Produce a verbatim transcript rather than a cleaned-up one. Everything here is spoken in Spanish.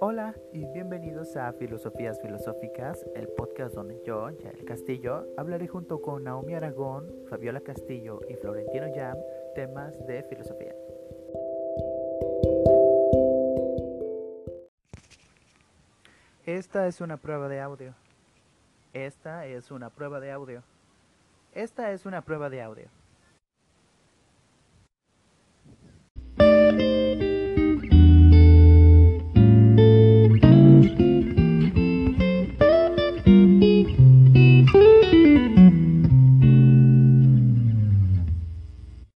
Hola y bienvenidos a Filosofías Filosóficas, el podcast donde yo, Jael Castillo, hablaré junto con Naomi Aragón, Fabiola Castillo y Florentino Jam temas de filosofía. Esta es una prueba de audio. Esta es una prueba de audio. Esta es una prueba de audio.